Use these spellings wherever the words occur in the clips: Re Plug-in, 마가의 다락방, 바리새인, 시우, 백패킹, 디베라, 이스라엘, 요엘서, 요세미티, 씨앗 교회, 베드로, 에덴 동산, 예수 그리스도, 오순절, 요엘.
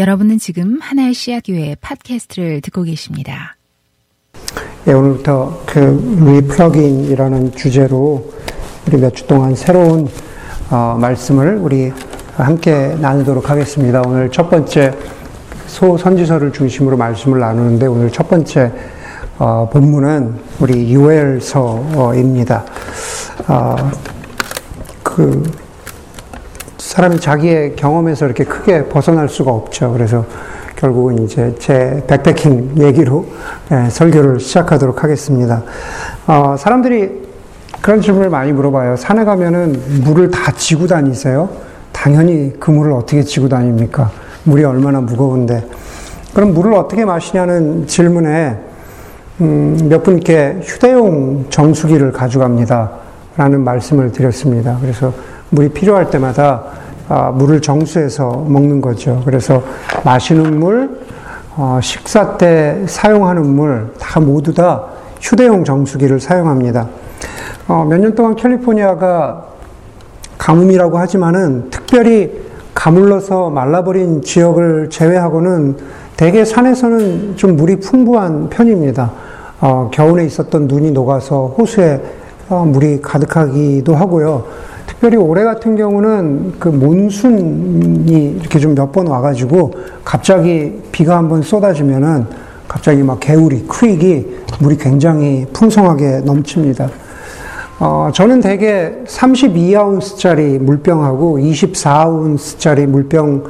여러분은 지금 하나의 씨앗 교회 팟캐스트를 듣고 계십니다. 예, 오늘부터 Re Plug-in이라는 주제로 우리 몇 주 동안 새로운 말씀을 우리 함께 나누도록 하겠습니다. 오늘 첫 번째 소선지서를 중심으로 말씀을 나누는데, 오늘 첫 번째 본문은 우리 요엘서입니다. 사람이 자기의 경험에서 이렇게 크게 벗어날 수가 없죠. 그래서 결국은 이제 제 백패킹 얘기로 설교를 시작하도록 하겠습니다. 사람들이 그런 질문을 많이 물어봐요. 산에 가면은 물을 다 지고 다니세요? 당연히 그 물을 어떻게 지고 다닙니까? 물이 얼마나 무거운데. 그럼 물을 어떻게 마시냐는 질문에 몇 분께 휴대용 정수기를 가져갑니다 라는 말씀을 드렸습니다. 그래서 물이 필요할 때마다 물을 정수해서 먹는 거죠. 그래서 마시는 물, 식사 때 사용하는 물, 다 모두 다 휴대용 정수기를 사용합니다. 몇 년 동안 캘리포니아가 가뭄이라고 하지만은 특별히 가물러서 말라버린 지역을 제외하고는 대개 산에서는 좀 물이 풍부한 편입니다. 겨울에 있었던 눈이 녹아서 호수에 물이 가득하기도 하고요. 특별히 올해 같은 경우는 그 몬순이 이렇게 좀 몇 번 와가지고 갑자기 비가 한번 쏟아지면은 갑자기 막 개울이, 크릭이 물이 굉장히 풍성하게 넘칩니다. 저는 대개 32아운스짜리 물병하고 24아운스짜리 물병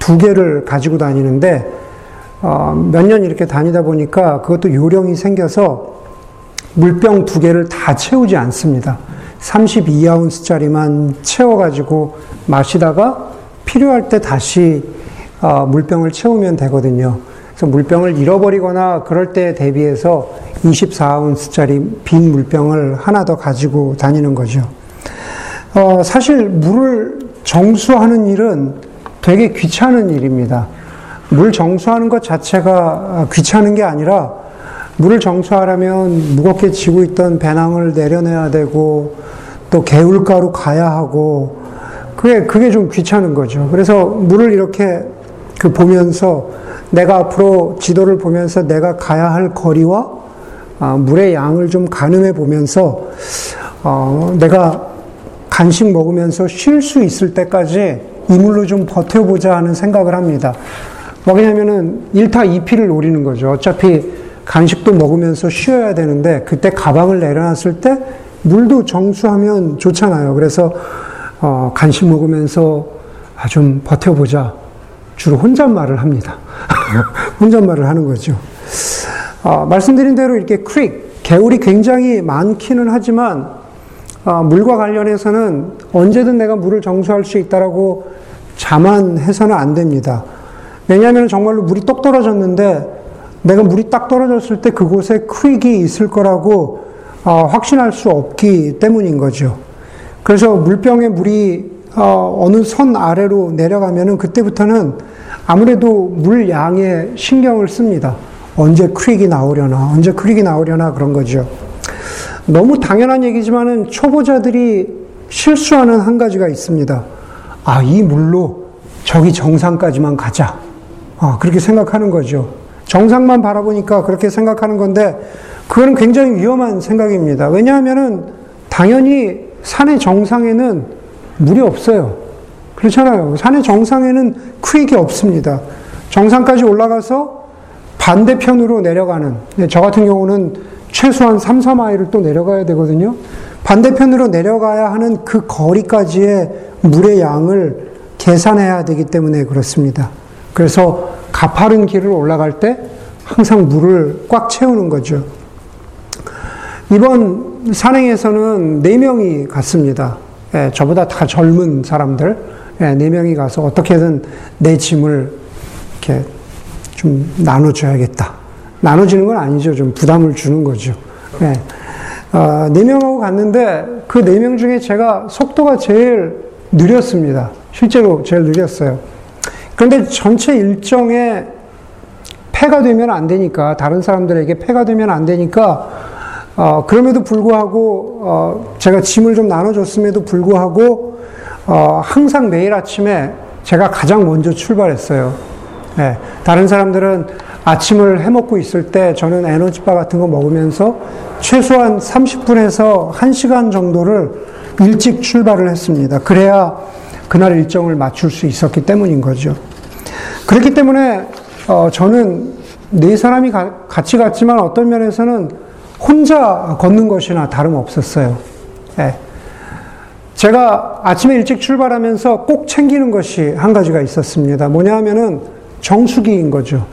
두 개를 가지고 다니는데, 몇 년 이렇게 다니다 보니까 그것도 요령이 생겨서 물병 두 개를 다 채우지 않습니다. 32아운스짜리만 채워가지고 마시다가 필요할 때 다시 물병을 채우면 되거든요. 그래서 물병을 잃어버리거나 그럴 때에 대비해서 24아운스짜리 빈 물병을 하나 더 가지고 다니는 거죠. 사실 물을 정수하는 일은 되게 귀찮은 일입니다. 물 정수하는 것 자체가 귀찮은 게 아니라, 물을 정수하려면 무겁게 지고 있던 배낭을 내려내야 되고 또 개울가로 가야 하고, 그게 좀 귀찮은 거죠. 그래서 물을 이렇게 보면서, 내가 앞으로 지도를 보면서 내가 가야 할 거리와 물의 양을 좀 가늠해 보면서, 내가 간식 먹으면서 쉴 수 있을 때까지 이 물로 좀 버텨보자 하는 생각을 합니다. 왜냐하면은 1타 2피를 노리는 거죠. 어차피 간식도 먹으면서 쉬어야 되는데, 그때 가방을 내려놨을 때 물도 정수하면 좋잖아요. 그래서 간식 먹으면서 좀 버텨보자. 주로 혼잣말을 합니다. 혼잣말을 하는 거죠. 말씀드린 대로 이렇게 크릭, 개울이 굉장히 많기는 하지만 물과 관련해서는 언제든 내가 물을 정수할 수 있다라고 자만해서는 안 됩니다. 왜냐하면 정말로 물이 똑 떨어졌는데, 내가 물이 딱 떨어졌을 때 그곳에 크릭이 있을 거라고 확신할 수 없기 때문인 거죠. 그래서 물병에 물이 어느 선 아래로 내려가면은 그때부터는 아무래도 물 양에 신경을 씁니다. 언제 크릭이 나오려나, 언제 크릭이 나오려나 그런 거죠. 너무 당연한 얘기지만은 초보자들이 실수하는 한 가지가 있습니다. 아, 이 물로 저기 정상까지만 가자. 그렇게 생각하는 거죠. 정상만 바라보니까 그렇게 생각하는 건데, 그거는 굉장히 위험한 생각입니다. 왜냐하면은 당연히 산의 정상에는 물이 없어요. 그렇잖아요. 산의 정상에는 크릭이 없습니다. 정상까지 올라가서 반대편으로 내려가는, 저 같은 경우는 최소한 3, 4마일을 또 내려가야 되거든요. 반대편으로 내려가야 하는 그 거리까지의 물의 양을 계산해야 되기 때문에 그렇습니다. 그래서 가파른 길을 올라갈 때 항상 물을 꽉 채우는 거죠. 이번 산행에서는 4명이 갔습니다. 저보다 다 젊은 사람들, 4명이 가서 어떻게든 내 짐을 이렇게 좀 나눠줘야겠다. 나눠지는 건 아니죠. 좀 부담을 주는 거죠. 4명하고 갔는데, 그 4명 중에 제가 속도가 제일 느렸습니다. 실제로 제일 느렸어요. 그런데 전체 일정에 패가 되면 안 되니까, 다른 사람들에게 패가 되면 안 되니까, 그럼에도 불구하고, 제가 짐을 좀 나눠줬음에도 불구하고, 항상 매일 아침에 제가 가장 먼저 출발했어요. 예, 다른 사람들은 아침을 해먹고 있을 때 저는 에너지바 같은 거 먹으면서 최소한 30분에서 1시간 정도를 일찍 출발을 했습니다. 그래야 그날 일정을 맞출 수 있었기 때문인 거죠. 그렇기 때문에 저는 네 사람이 같이 갔지만 어떤 면에서는 혼자 걷는 것이나 다름없었어요. 예. 제가 아침에 일찍 출발하면서 꼭 챙기는 것이 한 가지가 있었습니다. 뭐냐 하면은 정수기인 거죠.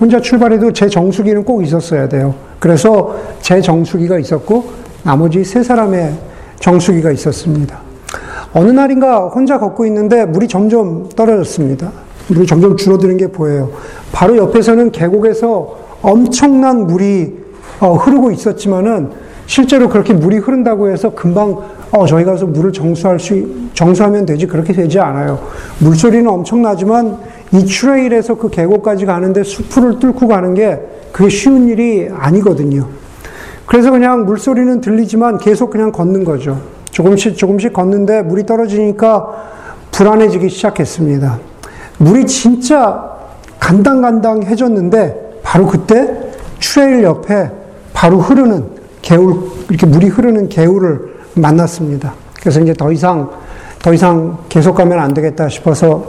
혼자 출발해도 제 정수기는 꼭 있었어야 돼요. 그래서 제 정수기가 있었고 나머지 세 사람의 정수기가 있었습니다. 어느 날인가 혼자 걷고 있는데 물이 점점 떨어졌습니다. 물이 점점 줄어드는 게 보여요. 바로 옆에서는 계곡에서 엄청난 물이 흐르고 있었지만은 실제로 그렇게 물이 흐른다고 해서 금방 저희 가서 물을 정수하면 되지 그렇게 되지 않아요. 물소리는 엄청나지만 이 트레일에서 그 계곡까지 가는데 수풀을 뚫고 가는 게 그게 쉬운 일이 아니거든요. 그래서 그냥 물소리는 들리지만 계속 그냥 걷는 거죠. 조금씩 걷는데 물이 떨어지니까 불안해지기 시작했습니다. 물이 진짜 간당간당해졌는데 바로 그때 트레일 옆에 바로 흐르는 개울, 이렇게 물이 흐르는 개울을 만났습니다. 그래서 이제 더 이상 계속 가면 안 되겠다 싶어서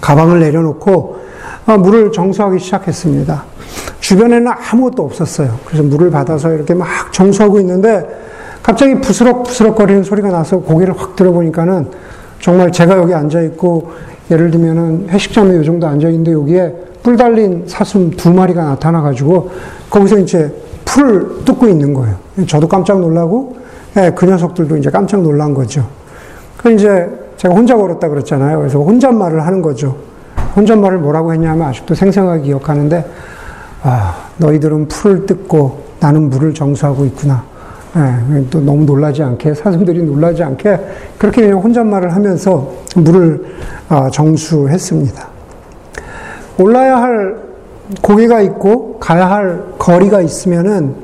가방을 내려놓고 물을 정수하기 시작했습니다. 주변에는 아무것도 없었어요. 그래서 물을 받아서 이렇게 막 정수하고 있는데 갑자기 부스럭부스럭 거리는 소리가 나서 고개를 확 들어보니까는 정말 제가 여기 앉아있고 예를 들면은 회식장에 요 정도 앉아있는데 여기에 뿔 달린 사슴 2마리가 나타나가지고 거기서 이제 풀을 뜯고 있는 거예요. 저도 깜짝 놀라고 그 녀석들도 이제 깜짝 놀란 거죠. 그 이제 제가 혼자 걸었다 그랬잖아요. 그래서 혼잣말을 하는 거죠. 혼잣말을 뭐라고 했냐면 아직도 생생하게 기억하는데 너희들은 풀을 뜯고 나는 물을 정수하고 있구나. 예, 또 너무 놀라지 않게 사슴들이 놀라지 않게 그렇게 그냥 혼잣말을 하면서 물을 정수했습니다. 올라야 할 고개가 있고 가야 할 거리가 있으면은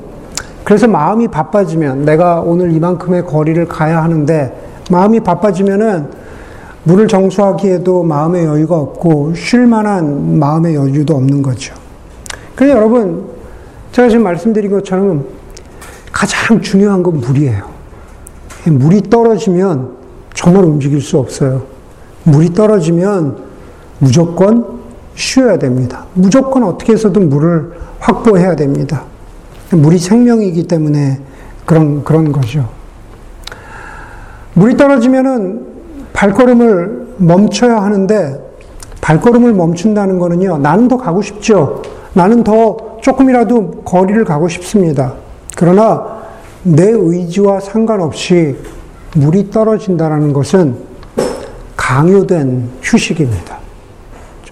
그래서 마음이 바빠지면 내가 오늘 이만큼의 거리를 가야 하는데 마음이 바빠지면은 물을 정수하기에도 마음의 여유가 없고 쉴 만한 마음의 여유도 없는 거죠. 그래서 여러분 제가 지금 말씀드린 것처럼 가장 중요한 건 물이에요. 물이 떨어지면 정말 움직일 수 없어요. 물이 떨어지면 무조건 쉬어야 됩니다. 무조건 어떻게 해서든 물을 확보해야 됩니다. 물이 생명이기 때문에 그런 거죠. 물이 떨어지면은 발걸음을 멈춰야 하는데 발걸음을 멈춘다는 거는요. 나는 더 가고 싶죠. 나는 더 조금이라도 거리를 가고 싶습니다. 그러나 내 의지와 상관없이 물이 떨어진다는 것은 강요된 휴식입니다.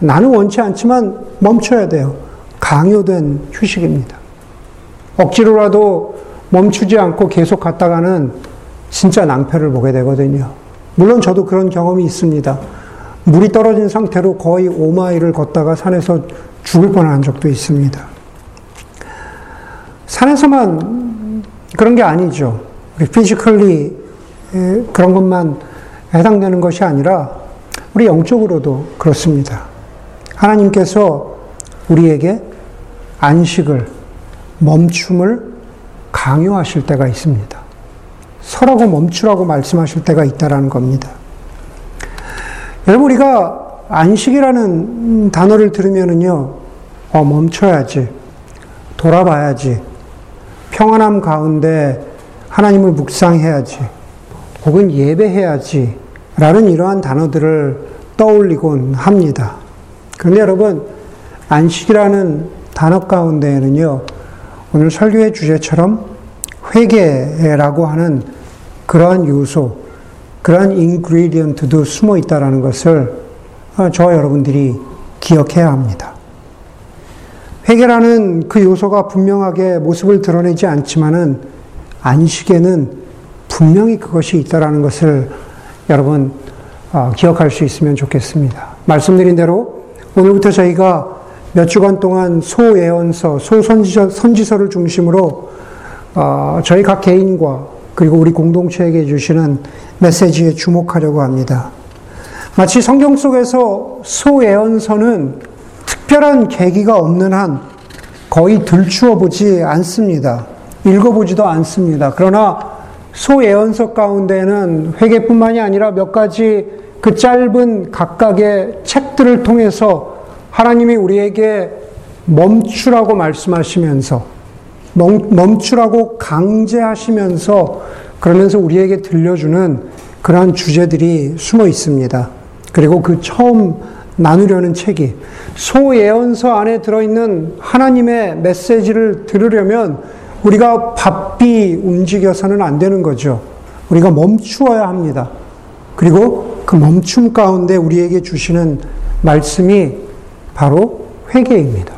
나는 원치 않지만 멈춰야 돼요. 강요된 휴식입니다. 억지로라도 멈추지 않고 계속 갔다가는 진짜 낭패를 보게 되거든요. 물론 저도 그런 경험이 있습니다. 물이 떨어진 상태로 거의 5마일을 걷다가 산에서 죽을 뻔한 적도 있습니다. 산에서만 그런 게 아니죠. 우리 피지컬리 그런 것만 해당되는 것이 아니라 우리 영적으로도 그렇습니다. 하나님께서 우리에게 안식을, 멈춤을 강요하실 때가 있습니다. 서라고 멈추라고 말씀하실 때가 있다라는 겁니다. 여러분 우리가 안식이라는 단어를 들으면은요, 멈춰야지, 돌아봐야지, 평안함 가운데 하나님을 묵상해야지 혹은 예배해야지 라는 이러한 단어들을 떠올리곤 합니다. 그런데 여러분 안식이라는 단어 가운데에는요 오늘 설교의 주제처럼 회개라고 하는 그러한 요소, 그러한 인그리디언트도 숨어 있다는 것을 저와 여러분들이 기억해야 합니다. 회개라는 그 요소가 분명하게 모습을 드러내지 않지만은 안식에는 분명히 그것이 있다라는 것을 여러분 기억할 수 있으면 좋겠습니다. 말씀드린 대로 오늘부터 저희가 몇 주간 동안 소예언서, 소선지서를 중심으로 저희 각 개인과 그리고 우리 공동체에게 주시는 메시지에 주목하려고 합니다. 마치 성경 속에서 소예언서는 특별한 계기가 없는 한 거의 들추어보지 않습니다. 읽어보지도 않습니다. 그러나 소예언서 가운데는 회개뿐만이 아니라 몇 가지 그 짧은 각각의 책들을 통해서 하나님이 우리에게 멈추라고 말씀하시면서, 멈추라고 강제하시면서, 그러면서 우리에게 들려주는 그러한 주제들이 숨어 있습니다. 그리고 그 처음 나누려는 책이 소예언서 안에 들어있는 하나님의 메시지를 들으려면 우리가 바삐 움직여서는 안 되는 거죠. 우리가 멈추어야 합니다. 그리고 그 멈춤 가운데 우리에게 주시는 말씀이 바로 회개입니다.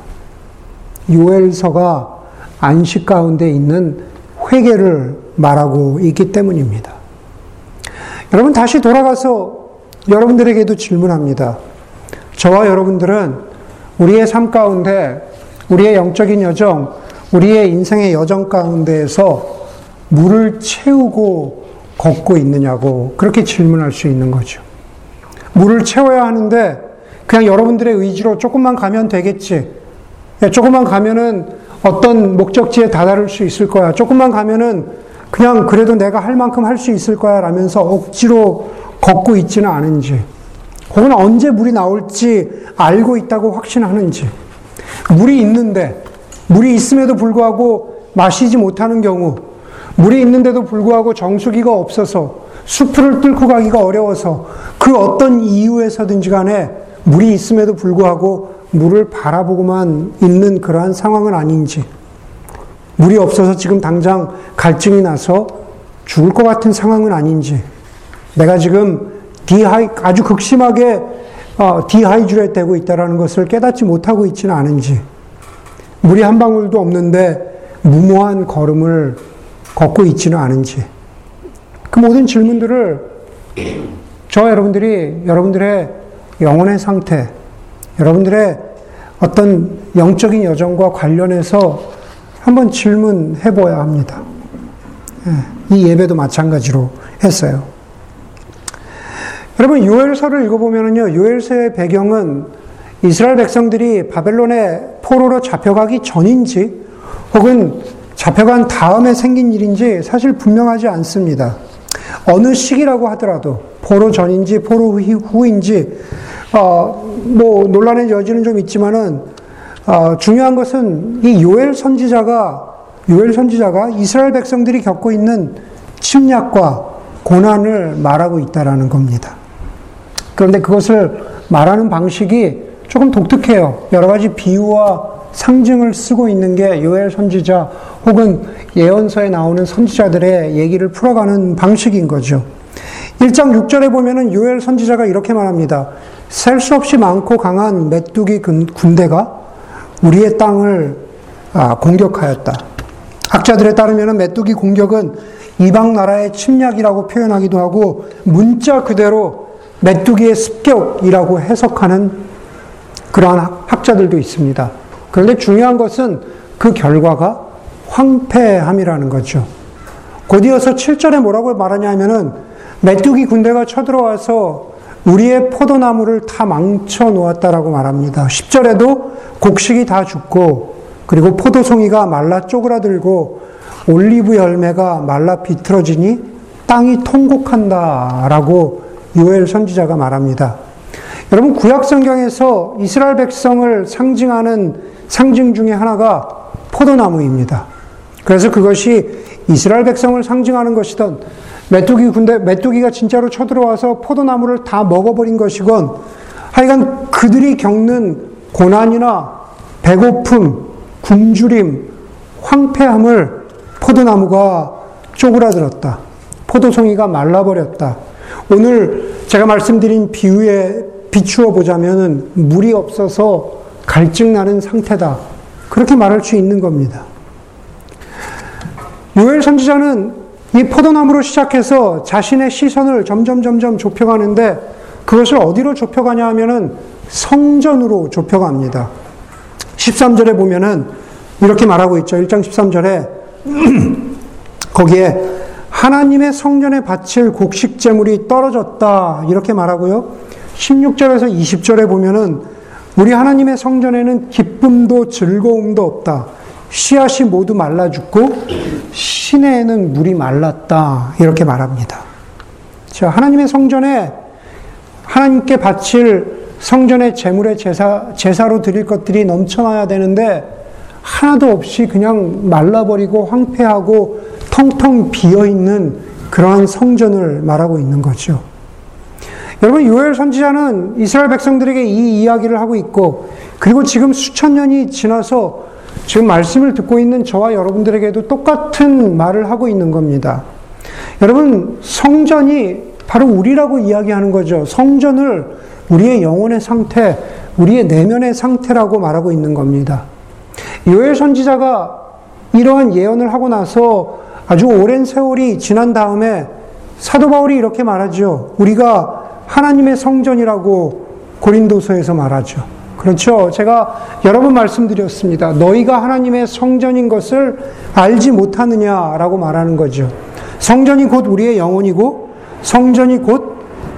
요엘서가 안식 가운데 있는 회개를 말하고 있기 때문입니다. 여러분, 다시 돌아가서 여러분들에게도 질문합니다. 저와 여러분들은 우리의 삶 가운데, 우리의 영적인 여정, 우리의 인생의 여정 가운데에서 물을 채우고 걷고 있느냐고 그렇게 질문할 수 있는 거죠. 물을 채워야 하는데 그냥 여러분들의 의지로 조금만 가면 되겠지. 조금만 가면은 어떤 목적지에 다다를 수 있을 거야. 조금만 가면은 그냥 그래도 내가 할 만큼 할 수 있을 거야 라면서 억지로 걷고 있지는 않은지, 혹은 언제 물이 나올지 알고 있다고 확신하는지, 물이 있음에도 불구하고 마시지 못하는 경우, 물이 있는데도 불구하고 정수기가 없어서 수풀을 뚫고 가기가 어려워서 그 어떤 이유에서든지 간에 물이 있음에도 불구하고 물을 바라보고만 있는 그러한 상황은 아닌지, 물이 없어서 지금 당장 갈증이 나서 죽을 것 같은 상황은 아닌지, 내가 지금 아주 극심하게 디하이드레이트 되고 있다는 것을 깨닫지 못하고 있지는 않은지, 물이 한 방울도 없는데 무모한 걸음을 걷고 있지는 않은지, 그 모든 질문들을 저와 여러분들이 여러분들의 영혼의 상태, 여러분들의 어떤 영적인 여정과 관련해서 한번 질문해 보아야 합니다. 이 예배도 마찬가지로 했어요. 여러분, 요엘서를 읽어보면요, 요엘서의 배경은 이스라엘 백성들이 바벨론의 포로로 잡혀가기 전인지 혹은 잡혀간 다음에 생긴 일인지 사실 분명하지 않습니다. 어느 시기라고 하더라도 포로 전인지 포로 후인지 뭐 논란의 여지는 좀 있지만은 중요한 것은 이 요엘 선지자가 이스라엘 백성들이 겪고 있는 침략과 고난을 말하고 있다라는 겁니다. 그런데 그것을 말하는 방식이 조금 독특해요. 여러 가지 비유와 상징을 쓰고 있는 게 요엘 선지자 혹은 예언서에 나오는 선지자들의 얘기를 풀어가는 방식인 거죠. 1장 6절에 보면은 요엘 선지자가 이렇게 말합니다. 셀 수 없이 많고 강한 메뚜기 군대가 우리의 땅을 공격하였다. 학자들에 따르면은 메뚜기 공격은 이방 나라의 침략이라고 표현하기도 하고, 문자 그대로 메뚜기의 습격이라고 해석하는 그러한 학자들도 있습니다. 그런데 중요한 것은 그 결과가 황폐함이라는 거죠. 곧이어서 7절에 뭐라고 말하냐 하면은 메뚜기 군대가 쳐들어와서 우리의 포도나무를 다 망쳐 놓았다라고 말합니다. 10절에도 곡식이 다 죽고, 그리고 포도송이가 말라 쪼그라들고 올리브 열매가 말라 비틀어지니 땅이 통곡한다라고 요엘 선지자가 말합니다. 여러분, 구약 성경에서 이스라엘 백성을 상징하는 상징 중에 하나가 포도나무입니다. 그래서 그것이 이스라엘 백성을 상징하는 것이던, 메뚜기가 진짜로 쳐들어와서 포도나무를 다 먹어버린 것이건, 하여간 그들이 겪는 고난이나 배고픔, 굶주림, 황폐함을 포도나무가 쪼그라들었다. 포도송이가 말라버렸다. 오늘 제가 말씀드린 비유에 비추어 보자면은 물이 없어서 갈증나는 상태다, 그렇게 말할 수 있는 겁니다. 요엘 선지자는 이 포도나무로 시작해서 자신의 시선을 점점 좁혀가는데, 그것을 어디로 좁혀가냐 하면은 성전으로 좁혀갑니다. 13절에 보면은 이렇게 말하고 있죠. 1장 13절에 거기에 하나님의 성전에 바칠 곡식 제물이 떨어졌다 이렇게 말하고요. 16절에서 20절에 보면은 우리 하나님의 성전에는 기쁨도 즐거움도 없다. 씨앗이 모두 말라 죽고 시내에는 물이 말랐다. 이렇게 말합니다. 자, 하나님의 성전에 하나님께 바칠 성전의 제물의 제사로 드릴 것들이 넘쳐나야 되는데 하나도 없이 그냥 말라버리고 황폐하고 텅텅 비어있는 그러한 성전을 말하고 있는 거죠. 여러분, 요엘 선지자는 이스라엘 백성들에게 이 이야기를 하고 있고, 그리고 지금 수천 년이 지나서 지금 말씀을 듣고 있는 저와 여러분들에게도 똑같은 말을 하고 있는 겁니다. 여러분, 성전이 바로 우리라고 이야기하는 거죠. 성전을 우리의 영혼의 상태, 우리의 내면의 상태라고 말하고 있는 겁니다. 요엘 선지자가 이러한 예언을 하고 나서 아주 오랜 세월이 지난 다음에 사도 바울이 이렇게 말하죠. 우리가 하나님의 성전이라고 고린도서에서 말하죠. 그렇죠. 제가 여러 번 말씀드렸습니다. 너희가 하나님의 성전인 것을 알지 못하느냐라고 말하는 거죠. 성전이 곧 우리의 영혼이고 성전이 곧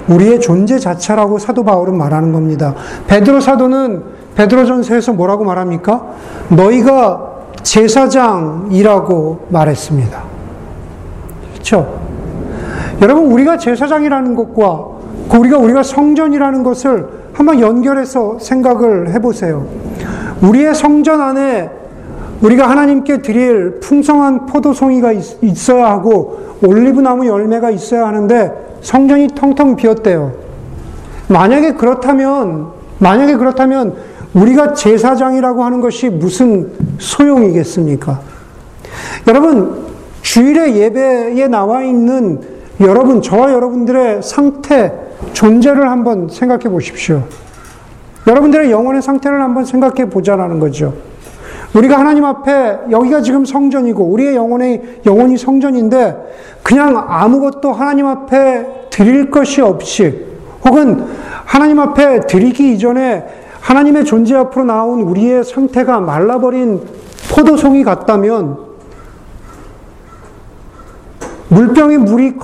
우리의 존재 자체라고 사도 바울은 말하는 겁니다. 베드로 사도는 베드로전서에서 뭐라고 말합니까? 너희가 제사장이라고 말했습니다. 그렇죠. 여러분, 우리가 제사장이라는 것과 우리가 성전이라는 것을 한번 연결해서 생각을 해보세요. 우리의 성전 안에 우리가 하나님께 드릴 풍성한 포도송이가 있어야 하고 올리브나무 열매가 있어야 하는데 성전이 텅텅 비었대요. 만약에 그렇다면 우리가 제사장이라고 하는 것이 무슨 소용이겠습니까? 여러분, 주일의 예배에 나와 있는 여러분, 저와 여러분들의 상태, 존재를 한번 생각해 보십시오. 여러분들의 영혼의 상태를 한번 생각해 보자라는 거죠. 우리가 하나님 앞에, 여기가 지금 성전이고 우리의 영혼이 성전인데 그냥 아무것도 하나님 앞에 드릴 것이 없이, 혹은 하나님 앞에 드리기 이전에 하나님의 존재 앞으로 나온 우리의 상태가 말라버린 포도송이 같다면, 물병에 물이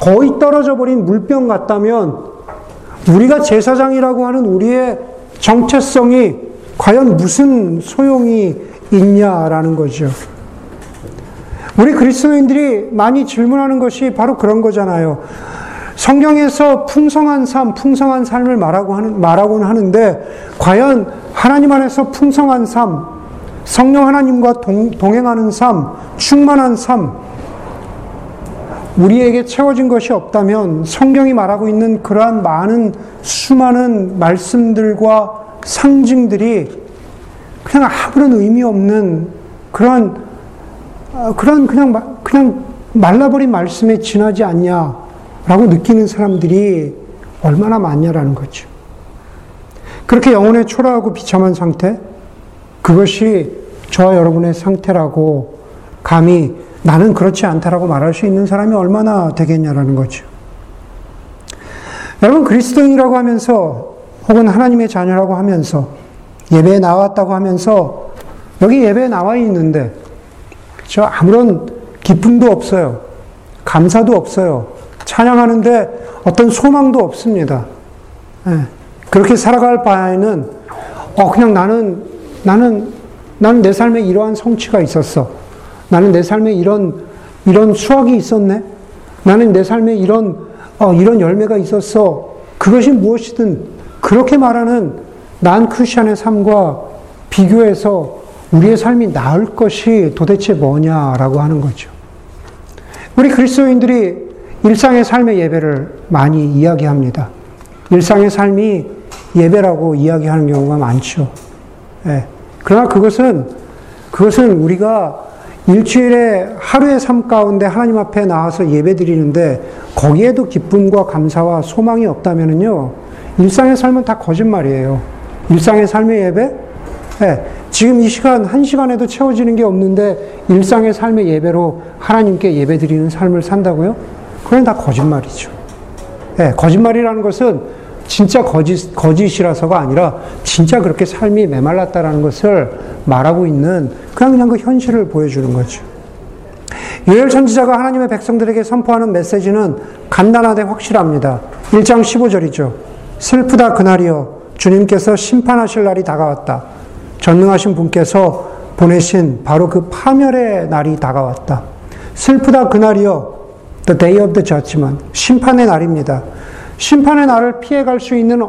거의 떨어져 버린 물병 같다면, 우리가 제사장이라고 하는 우리의 정체성이 과연 무슨 소용이 있냐라는 거죠. 우리 그리스도인들이 많이 질문하는 것이 바로 그런 거잖아요. 성경에서 풍성한 삶을 말하곤 하는데, 과연 하나님 안에서 풍성한 삶, 성령 하나님과 동행하는 삶, 충만한 삶, 우리에게 채워진 것이 없다면 성경이 말하고 있는 그러한 수많은 말씀들과 상징들이 그냥 아무런 의미 없는 그냥 말라버린 말씀에 지나지 않냐라고 느끼는 사람들이 얼마나 많냐라는 거죠. 그렇게 영혼의 초라하고 비참한 상태, 그것이 저와 여러분의 상태라고 감히 나는 그렇지 않다라고 말할 수 있는 사람이 얼마나 되겠냐라는 거죠. 여러분, 그리스도인이라고 하면서, 혹은 하나님의 자녀라고 하면서, 예배에 나왔다고 하면서, 여기 예배에 나와 있는데, 그렇죠? 아무런 기쁨도 없어요. 감사도 없어요. 찬양하는데 어떤 소망도 없습니다. 예. 그렇게 살아갈 바에는, 그냥 나는 내 삶에 이러한 성취가 있었어. 나는 내 삶에 이런 수확이 있었네. 나는 내 삶에 이런 열매가 있었어. 그것이 무엇이든 그렇게 말하는 난 크리스천의 삶과 비교해서 우리의 삶이 나을 것이 도대체 뭐냐라고 하는 거죠. 우리 그리스도인들이 일상의 삶의 예배를 많이 이야기합니다. 일상의 삶이 예배라고 이야기하는 경우가 많죠. 예. 그러나 그것은 우리가 일주일에 하루의 삶 가운데 하나님 앞에 나와서 예배 드리는데 거기에도 기쁨과 감사와 소망이 없다면요, 일상의 삶은 다 거짓말이에요. 일상의 삶의 예배? 네, 지금 이 시간 한 시간에도 채워지는 게 없는데 일상의 삶의 예배로 하나님께 예배 드리는 삶을 산다고요? 그건 다 거짓말이죠. 네, 거짓말이라는 것은 진짜 거짓이라서가 아니라 진짜 그렇게 삶이 메말랐다라는 것을 말하고 있는 그냥 그 현실을 보여주는 거죠. 요엘 선지자가 하나님의 백성들에게 선포하는 메시지는 간단하되 확실합니다. 1장 15절이죠. 슬프다 그날이여 주님께서 심판하실 날이 다가왔다. 전능하신 분께서 보내신 바로 그 파멸의 날이 다가왔다. 슬프다 그날이여, The Day of the Judgment, 심판의 날입니다. 심판의 날을 피해갈 수 있는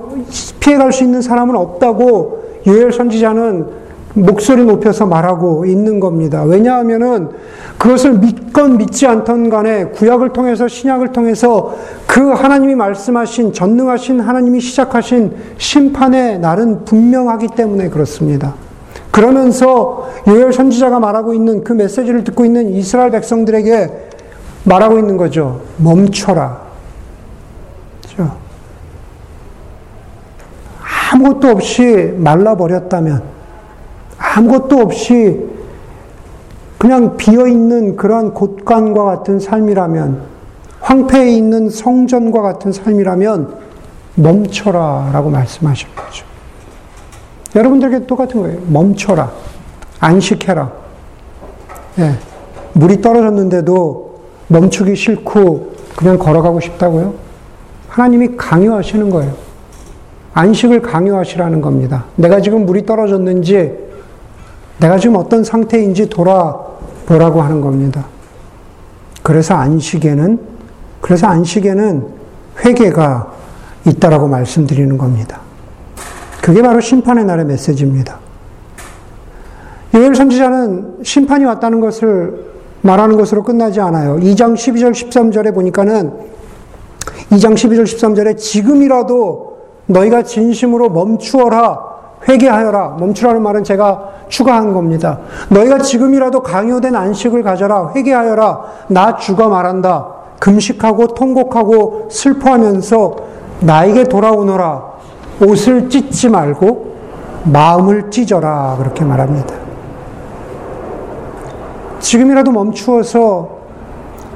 사람은 없다고 요엘 선지자는 목소리 높여서 말하고 있는 겁니다. 왜냐하면은 그것을 믿건 믿지 않던 간에 구약을 통해서 신약을 통해서 그 하나님이 말씀하신 전능하신 하나님이 시작하신 심판의 날은 분명하기 때문에 그렇습니다. 그러면서 요엘 선지자가 말하고 있는 그 메시지를 듣고 있는 이스라엘 백성들에게 말하고 있는 거죠. 멈춰라. 아무것도 없이 말라버렸다면, 아무것도 없이 그냥 비어있는 그러한 곳간과 같은 삶이라면, 황폐에 있는 성전과 같은 삶이라면 멈춰라 라고 말씀하실 거죠. 여러분들에게 똑같은 거예요. 멈춰라. 안식해라. 예. 물이 떨어졌는데도 멈추기 싫고 그냥 걸어가고 싶다고요? 하나님이 강요하시는 거예요. 안식을 강요하시라는 겁니다. 내가 지금 물이 떨어졌는지, 내가 지금 어떤 상태인지 돌아보라고 하는 겁니다. 그래서 안식에는 회개가 있다라고 말씀드리는 겁니다. 그게 바로 심판의 날의 메시지입니다. 요엘 선지자는 심판이 왔다는 것을 말하는 것으로 끝나지 않아요. 2장 12절 13절에 보니까는 2장 12절 13절에 지금이라도 너희가 진심으로 멈추어라, 회개하여라. 멈추라는 말은 제가 추가한 겁니다. 너희가 지금이라도 강요된 안식을 가져라, 회개하여라. 나 주가 말한다. 금식하고 통곡하고 슬퍼하면서 나에게 돌아오너라. 옷을 찢지 말고 마음을 찢어라. 그렇게 말합니다. 지금이라도 멈추어서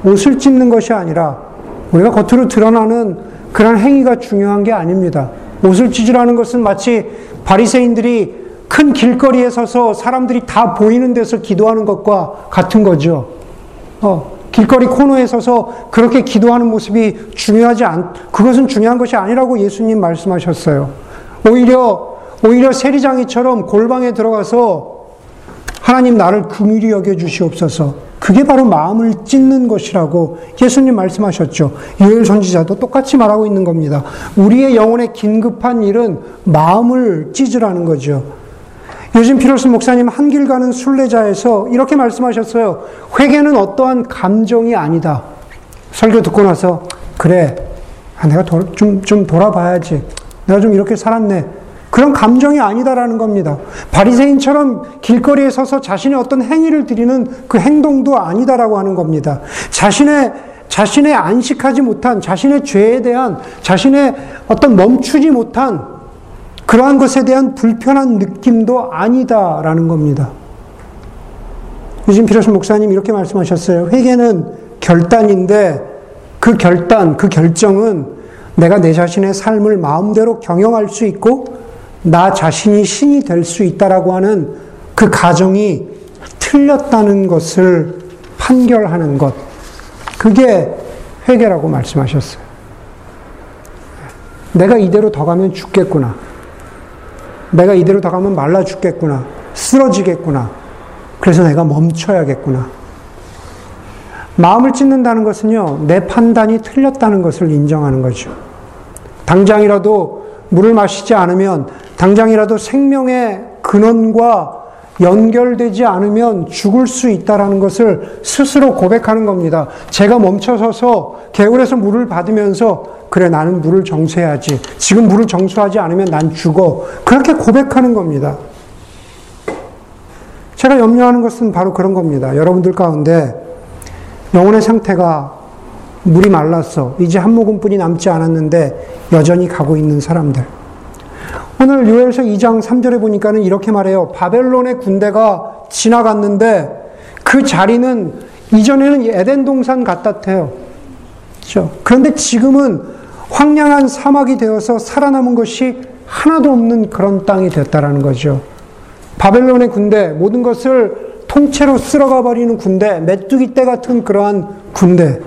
옷을 찢는 것이 아니라 우리가 겉으로 드러나는 그런 행위가 중요한 게 아닙니다. 옷을 찢으라는 것은 마치 바리새인들이 큰 길거리에 서서 사람들이 다 보이는 데서 기도하는 것과 같은 거죠. 길거리 코너에 서서 그렇게 기도하는 모습이 그것은 중요한 것이 아니라고 예수님 말씀하셨어요. 오히려 세리장이처럼 골방에 들어가서 하나님 나를 긍휼히 여겨 주시옵소서. 그게 바로 마음을 찢는 것이라고 예수님 말씀하셨죠. 요엘 선지자도 똑같이 말하고 있는 겁니다. 우리의 영혼의 긴급한 일은 마음을 찢으라는 거죠. 요즘 피로스 목사님 한길 가는 순례자에서 이렇게 말씀하셨어요. 회개는 어떠한 감정이 아니다. 설교 듣고 나서 그래, 내가 좀 돌아봐야지. 내가 좀 이렇게 살았네. 그런 감정이 아니다라는 겁니다. 바리새인처럼 길거리에 서서 자신의 어떤 행위를 드리는 그 행동도 아니다라고 하는 겁니다. 자신의 안식하지 못한, 자신의 죄에 대한, 자신의 어떤 멈추지 못한 그러한 것에 대한 불편한 느낌도 아니다라는 겁니다. 요즘 피러슨 목사님 이렇게 말씀하셨어요. 회개는 결단인데 그 결정은 내가 내 자신의 삶을 마음대로 경영할 수 있고 나 자신이 신이 될 수 있다라고 하는 그 가정이 틀렸다는 것을 판결하는 것, 그게 회개라고 말씀하셨어요. 내가 이대로 더 가면 죽겠구나. 내가 이대로 더 가면 말라 죽겠구나. 쓰러지겠구나. 그래서 내가 멈춰야겠구나. 마음을 찢는다는 것은요, 내 판단이 틀렸다는 것을 인정하는 거죠. 당장이라도 물을 마시지 않으면, 당장이라도 생명의 근원과 연결되지 않으면 죽을 수 있다라는 것을 스스로 고백하는 겁니다. 제가 멈춰서서 개울에서 물을 받으면서 그래, 나는 물을 정수해야지. 지금 물을 정수하지 않으면 난 죽어. 그렇게 고백하는 겁니다. 제가 염려하는 것은 바로 그런 겁니다. 여러분들 가운데 영혼의 상태가 물이 말랐어. 이제 한 모금뿐이 남지 않았는데 여전히 가고 있는 사람들. 오늘 요엘서 2장 3절에 보니까는 이렇게 말해요. 바벨론의 군대가 지나갔는데 그 자리는 이전에는 에덴 동산 같았대요. 그렇죠? 그런데 지금은 황량한 사막이 되어서 살아남은 것이 하나도 없는 그런 땅이 됐다라는 거죠. 바벨론의 군대, 모든 것을 통째로 쓸어가 버리는 군대, 메뚜기 떼 같은 그러한 군대.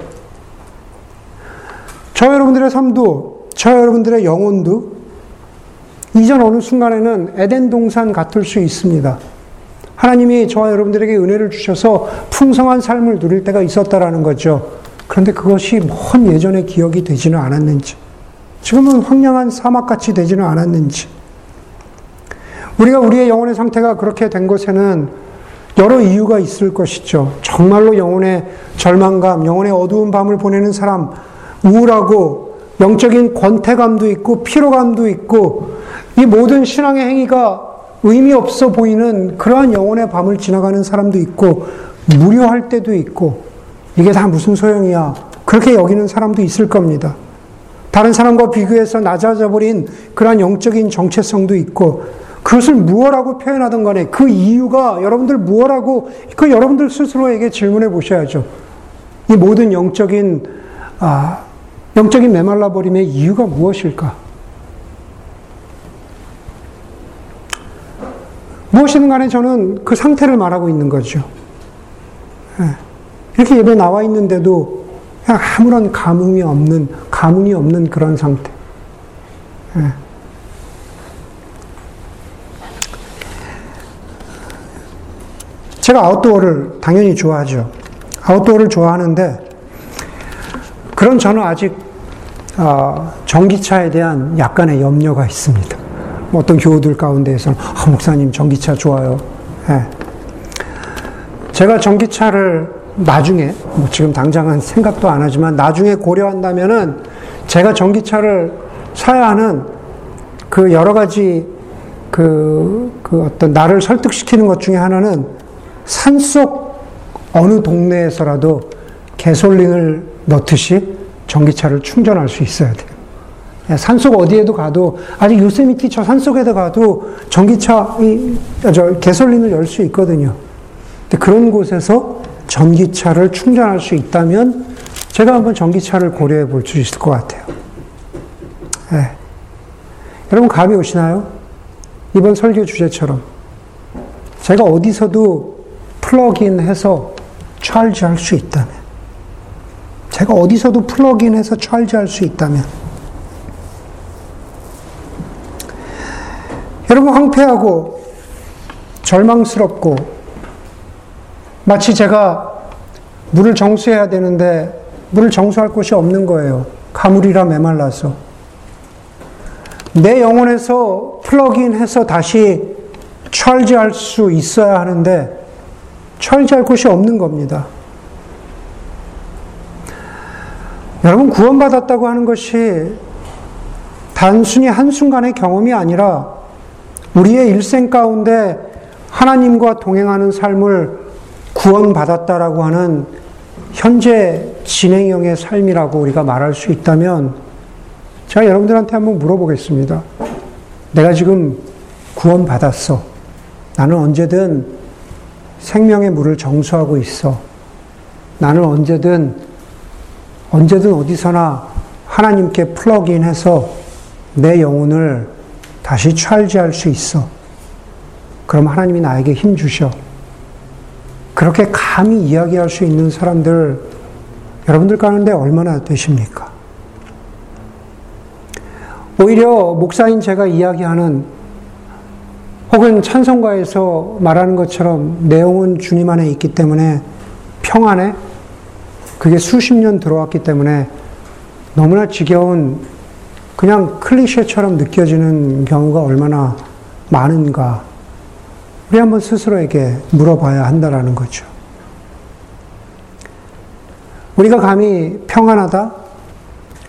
저 여러분들의 삶도, 저 여러분들의 영혼도, 이전 어느 순간에는 에덴 동산 같을 수 있습니다. 하나님이 저와 여러분들에게 은혜를 주셔서 풍성한 삶을 누릴 때가 있었다라는 거죠. 그런데 그것이 먼 예전의 기억이 되지는 않았는지, 지금은 황량한 사막같이 되지는 않았는지, 우리가 우리의 영혼의 상태가 그렇게 된 것에는 여러 이유가 있을 것이죠. 정말로 영혼의 절망감, 영혼의 어두운 밤을 보내는 사람, 우울하고 영적인 권태감도 있고 피로감도 있고, 이 모든 신앙의 행위가 의미 없어 보이는 그러한 영혼의 밤을 지나가는 사람도 있고, 무료할 때도 있고, 이게 다 무슨 소용이야, 그렇게 여기는 사람도 있을 겁니다. 다른 사람과 비교해서 낮아져버린 그러한 영적인 정체성도 있고, 그것을 무엇이라고 표현하든 간에 그 이유가 여러분들 무엇이라고, 그 여러분들 스스로에게 질문해 보셔야죠. 이 모든 영적인 메말라버림의 이유가 무엇일까? 무엇이든 간에 저는 그 상태를 말하고 있는 거죠. 이렇게 예배 나와 있는데도 그냥 아무런 감흥이 없는 그런 상태. 제가 아웃도어를 당연히 좋아하죠. 아웃도어를 좋아하는데, 그런 저는 아직 전기차에 대한 약간의 염려가 있습니다. 어떤 교우들 가운데에서는 목사님 전기차 좋아요. 예. 제가 전기차를 나중에, 지금 당장은 생각도 안 하지만 나중에 고려한다면은 제가 전기차를 사야 하는 그 여러 가지 그 어떤 나를 설득시키는 것 중에 하나는, 산속 어느 동네에서라도 가솔린을 넣듯이 전기차를 충전할 수 있어야 돼요. 산속 어디에도 가도, 아직 요세미티 저 산속에도 가도 가솔린을 열 수 있거든요. 근데 그런 곳에서 전기차를 충전할 수 있다면 제가 한번 전기차를 고려해 볼 수 있을 것 같아요. 네. 여러분 감이 오시나요? 이번 설교 주제처럼 제가 어디서도 플러그인 해서 찰지할 수 있다면, 제가 어디서도 플러그인 해서 찰지할 수 있다면, 여러분 황폐하고 절망스럽고, 마치 제가 물을 정수해야 되는데 물을 정수할 곳이 없는 거예요. 가물이라 메말라서. 내 영혼에서 플러그인 해서 다시 찰지할 수 있어야 하는데 철저할 곳이 없는 겁니다. 여러분, 구원받았다고 하는 것이 단순히 한순간의 경험이 아니라 우리의 일생 가운데 하나님과 동행하는 삶을 구원받았다라고 하는 현재 진행형의 삶이라고 우리가 말할 수 있다면, 제가 여러분들한테 한번 물어보겠습니다. 내가 지금 구원받았어. 나는 언제든 생명의 물을 정수하고 있어. 나는 언제든 어디서나 하나님께 플러그인해서 내 영혼을 다시 찰지할 수 있어. 그럼 하나님이 나에게 힘 주셔. 그렇게 감히 이야기할 수 있는 사람들, 여러분들 가운데 얼마나 되십니까? 오히려 목사인 제가 이야기하는, 혹은 찬송가에서 말하는 것처럼 내 영혼 주님 안에 있기 때문에 평안해, 그게 수십 년 들어왔기 때문에 너무나 지겨운 그냥 클리셰처럼 느껴지는 경우가 얼마나 많은가, 우리 한번 스스로에게 물어봐야 한다라는 거죠. 우리가 감히 평안하다,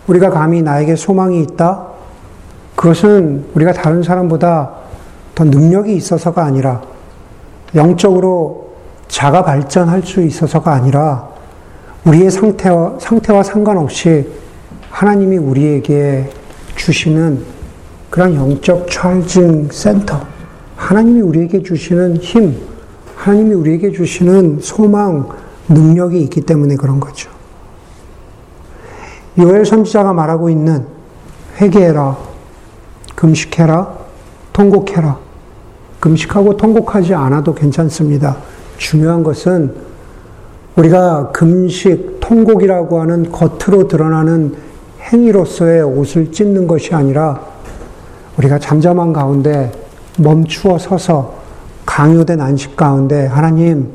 우리가 감히 나에게 소망이 있다, 그것은 우리가 다른 사람보다 더 능력이 있어서가 아니라, 영적으로 자가 발전할 수 있어서가 아니라, 우리의 상태와 상관없이 하나님이 우리에게 주시는 그런 영적 찰진 센터, 하나님이 우리에게 주시는 힘, 하나님이 우리에게 주시는 소망, 능력이 있기 때문에 그런 거죠. 요엘 선지자가 말하고 있는 회개해라, 금식해라, 통곡해라. 금식하고 통곡하지 않아도 괜찮습니다. 중요한 것은 우리가 금식, 통곡이라고 하는 겉으로 드러나는 행위로서의 옷을 찢는 것이 아니라, 우리가 잠잠한 가운데 멈추어 서서 강요된 안식 가운데 하나님,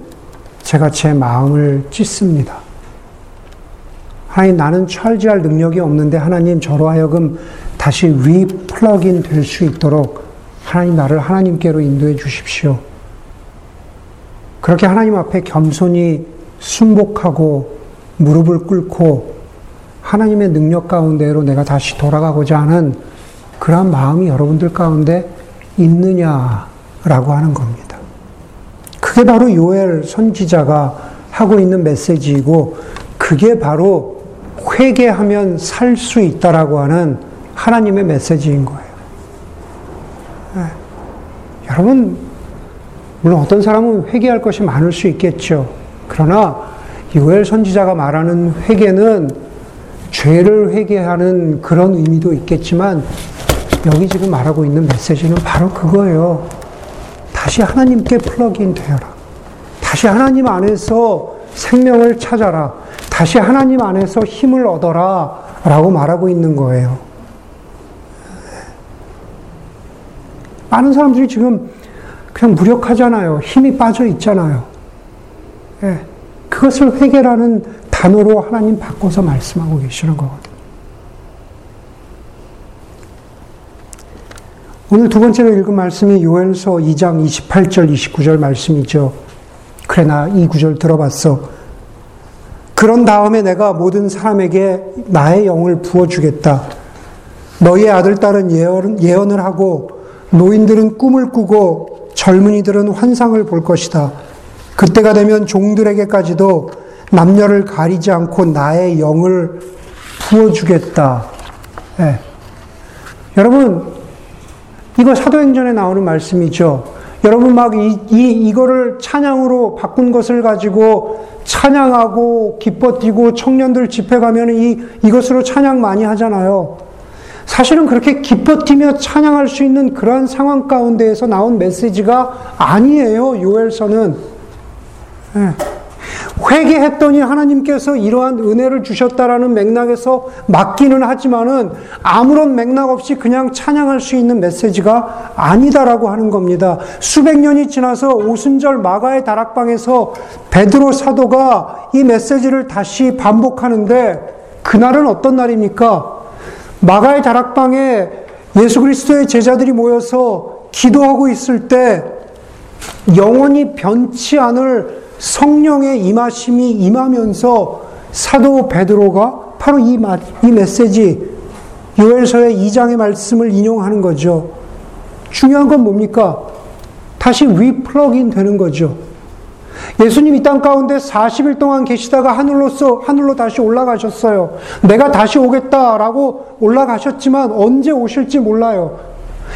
제가 제 마음을 찢습니다. 하나님, 나는 철제할 능력이 없는데 하나님 저로 하여금 다시 리플러그인 될 수 있도록 하나님 나를 하나님께로 인도해 주십시오. 그렇게 하나님 앞에 겸손히 순복하고 무릎을 꿇고 하나님의 능력 가운데로 내가 다시 돌아가고자 하는 그러한 마음이 여러분들 가운데 있느냐라고 하는 겁니다. 그게 바로 요엘 선지자가 하고 있는 메시지이고, 그게 바로 회개하면 살 수 있다라고 하는 하나님의 메시지인 거예요. 네. 여러분, 물론 어떤 사람은 회개할 것이 많을 수 있겠죠. 그러나 요엘 선지자가 말하는 회개는 죄를 회개하는 그런 의미도 있겠지만, 여기 지금 말하고 있는 메시지는 바로 그거예요. 다시 하나님께 플러그인 되어라. 다시 하나님 안에서 생명을 찾아라. 다시 하나님 안에서 힘을 얻어라 라고 말하고 있는 거예요. 많은 사람들이 지금 그냥 무력하잖아요. 힘이 빠져 있잖아요. 예, 그것을 회개라는 단어로 하나님 바꿔서 말씀하고 계시는 거거든요. 오늘 두 번째로 읽은 말씀이 요엘서 2장 28절 29절 말씀이죠. 그래, 나 이 구절 들어봤어. 그런 다음에 내가 모든 사람에게 나의 영을 부어주겠다. 너희의 아들, 딸은 예언을 하고 노인들은 꿈을 꾸고 젊은이들은 환상을 볼 것이다. 그때가 되면 종들에게까지도 남녀를 가리지 않고 나의 영을 부어주겠다. 네. 여러분, 이거 사도행전에 나오는 말씀이죠. 여러분 막 이거를 찬양으로 바꾼 것을 가지고 찬양하고 기뻐뛰고 청년들 집회 가면은 이것으로 찬양 많이 하잖아요. 사실은 그렇게 기뻐뛰며 찬양할 수 있는 그러한 상황 가운데에서 나온 메시지가 아니에요, 요엘서는. 네. 회개했더니 하나님께서 이러한 은혜를 주셨다라는 맥락에서 맞기는 하지만은 아무런 맥락 없이 그냥 찬양할 수 있는 메시지가 아니다라고 하는 겁니다. 수백 년이 지나서 오순절 마가의 다락방에서 베드로 사도가 이 메시지를 다시 반복하는데, 그날은 어떤 날입니까? 마가의 다락방에 예수 그리스도의 제자들이 모여서 기도하고 있을 때 영원히 변치 않을 성령의 임하심이 임하면서 사도 베드로가 바로 이 메시지, 요엘서의 2장의 말씀을 인용하는 거죠. 중요한 건 뭡니까? 다시 리플러그인 되는 거죠. 예수님 이 땅 가운데 40일 동안 계시다가 하늘로 다시 올라가셨어요. 내가 다시 오겠다라고 올라가셨지만 언제 오실지 몰라요.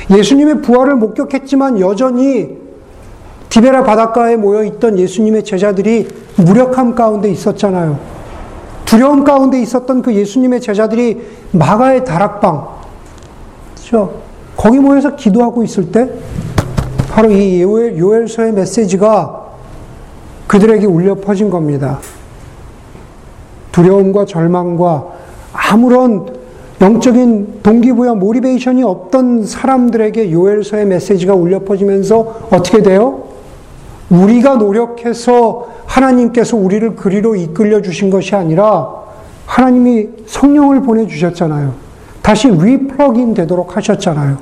예수님의 부활을 목격했지만 여전히 디베라 바닷가에 모여있던 예수님의 제자들이 무력함 가운데 있었잖아요. 두려움 가운데 있었던 그 예수님의 제자들이 마가의 다락방, 그렇죠? 거기 모여서 기도하고 있을 때 바로 이 요엘서의 메시지가 그들에게 울려 퍼진 겁니다. 두려움과 절망과 아무런 영적인 동기부여, 모티베이션이 없던 사람들에게 요엘서의 메시지가 울려 퍼지면서 어떻게 돼요? 우리가 노력해서 하나님께서 우리를 그리로 이끌려 주신 것이 아니라 하나님이 성령을 보내주셨잖아요. 다시 리플러그인 되도록 하셨잖아요.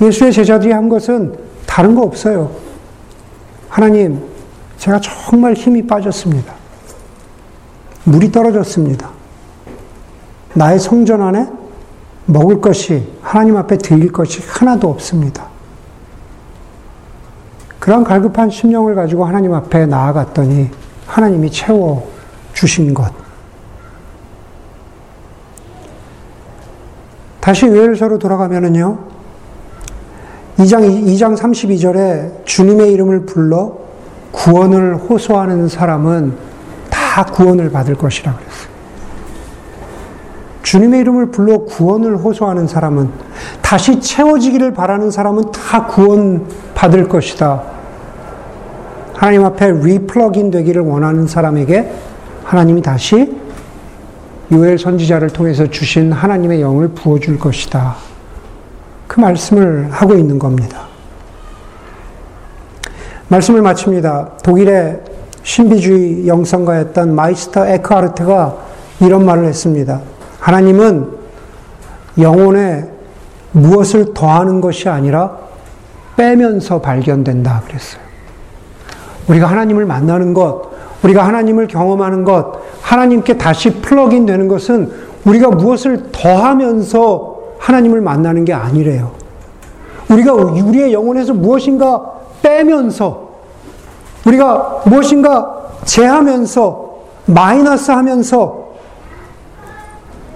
예수의 제자들이 한 것은 다른 거 없어요. 하나님, 제가 정말 힘이 빠졌습니다. 물이 떨어졌습니다. 나의 성전 안에 먹을 것이, 하나님 앞에 드릴 것이 하나도 없습니다. 그런 갈급한 심령을 가지고 하나님 앞에 나아갔더니 하나님이 채워주신 것. 다시 요엘서로 돌아가면은요, 2장 32절에 주님의 이름을 불러 구원을 호소하는 사람은 다 구원을 받을 것이라고 그랬어요. 주님의 이름을 불러 구원을 호소하는 사람은, 다시 채워지기를 바라는 사람은 다 구원 받을 것이다. 하나님 앞에 리플러그인 되기를 원하는 사람에게 하나님이 다시 요엘 선지자를 통해서 주신 하나님의 영을 부어줄 것이다. 그 말씀을 하고 있는 겁니다. 말씀을 마칩니다. 독일의 신비주의 영성가였던 마이스터 에크하르트가 이런 말을 했습니다. 하나님은 영혼에 무엇을 더하는 것이 아니라 빼면서 발견된다 그랬어요. 우리가 하나님을 만나는 것, 우리가 하나님을 경험하는 것, 하나님께 다시 플러그인 되는 것은 우리가 무엇을 더하면서 하나님을 만나는 게 아니래요. 우리가 우리의 영혼에서 무엇인가 빼면서, 우리가 무엇인가 제하면서, 마이너스하면서,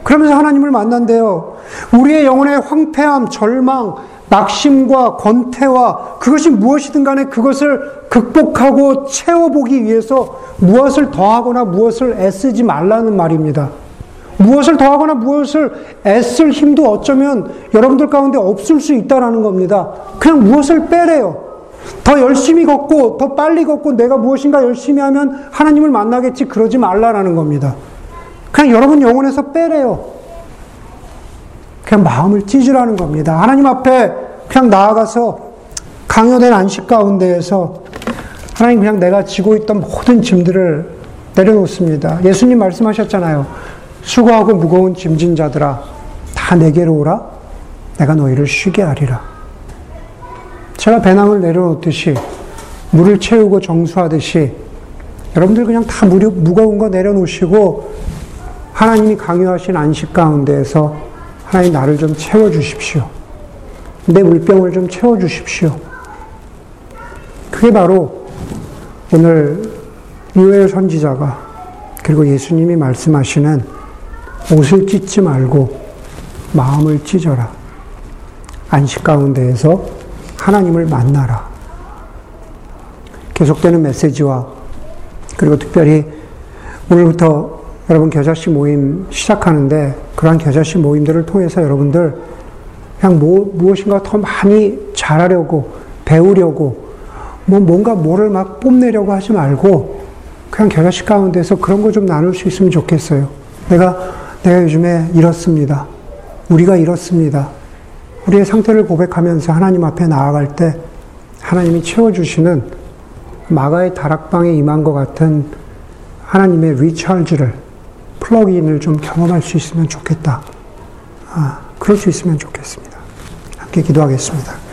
그러면서 하나님을 만난대요. 우리의 영혼의 황폐함, 절망, 낙심과 권태와 그것이 무엇이든 간에 그것을 극복하고 채워보기 위해서 무엇을 더하거나 무엇을 애쓰지 말라는 말입니다. 무엇을 더하거나 무엇을 애쓸 힘도 어쩌면 여러분들 가운데 없을 수 있다는 겁니다. 그냥 무엇을 빼래요. 더 열심히 걷고 더 빨리 걷고 내가 무엇인가 열심히 하면 하나님을 만나겠지, 그러지 말라는 겁니다. 그냥 여러분 영혼에서 빼래요. 그냥 마음을 찢으라는 겁니다. 하나님 앞에 그냥 나아가서 강요된 안식 가운데에서 하나님, 그냥 내가 지고 있던 모든 짐들을 내려놓습니다. 예수님 말씀하셨잖아요. 수고하고 무거운 짐진 자들아 다 내게로 오라, 내가 너희를 쉬게 하리라. 제가 배낭을 내려놓듯이, 물을 채우고 정수하듯이, 여러분들 그냥 다 무거운 거 내려놓으시고 하나님이 강요하신 안식 가운데에서 하나님, 나를 좀 채워주십시오. 내 물병을 좀 채워주십시오. 그게 바로 오늘 요엘 선지자가, 그리고 예수님이 말씀하시는 옷을 찢지 말고 마음을 찢어라, 안식 가운데에서 하나님을 만나라, 계속되는 메시지와, 그리고 특별히 오늘부터 여러분 겨자씨 모임 시작하는데, 그러한 겨자씨 모임들을 통해서 여러분들 그냥 무엇인가 더 많이 잘하려고, 배우려고, 뭐를 막 뽐내려고 하지 말고 그냥 겨자씨 가운데서 그런 거 좀 나눌 수 있으면 좋겠어요. 내가 요즘에 이렇습니다. 우리가 이렇습니다. 우리의 상태를 고백하면서 하나님 앞에 나아갈 때 하나님이 채워주시는 마가의 다락방에 임한 것 같은 하나님의 리찰지를, 플러그인을 좀 경험할 수 있으면 좋겠다. 그럴 수 있으면 좋겠습니다. 함께 기도하겠습니다.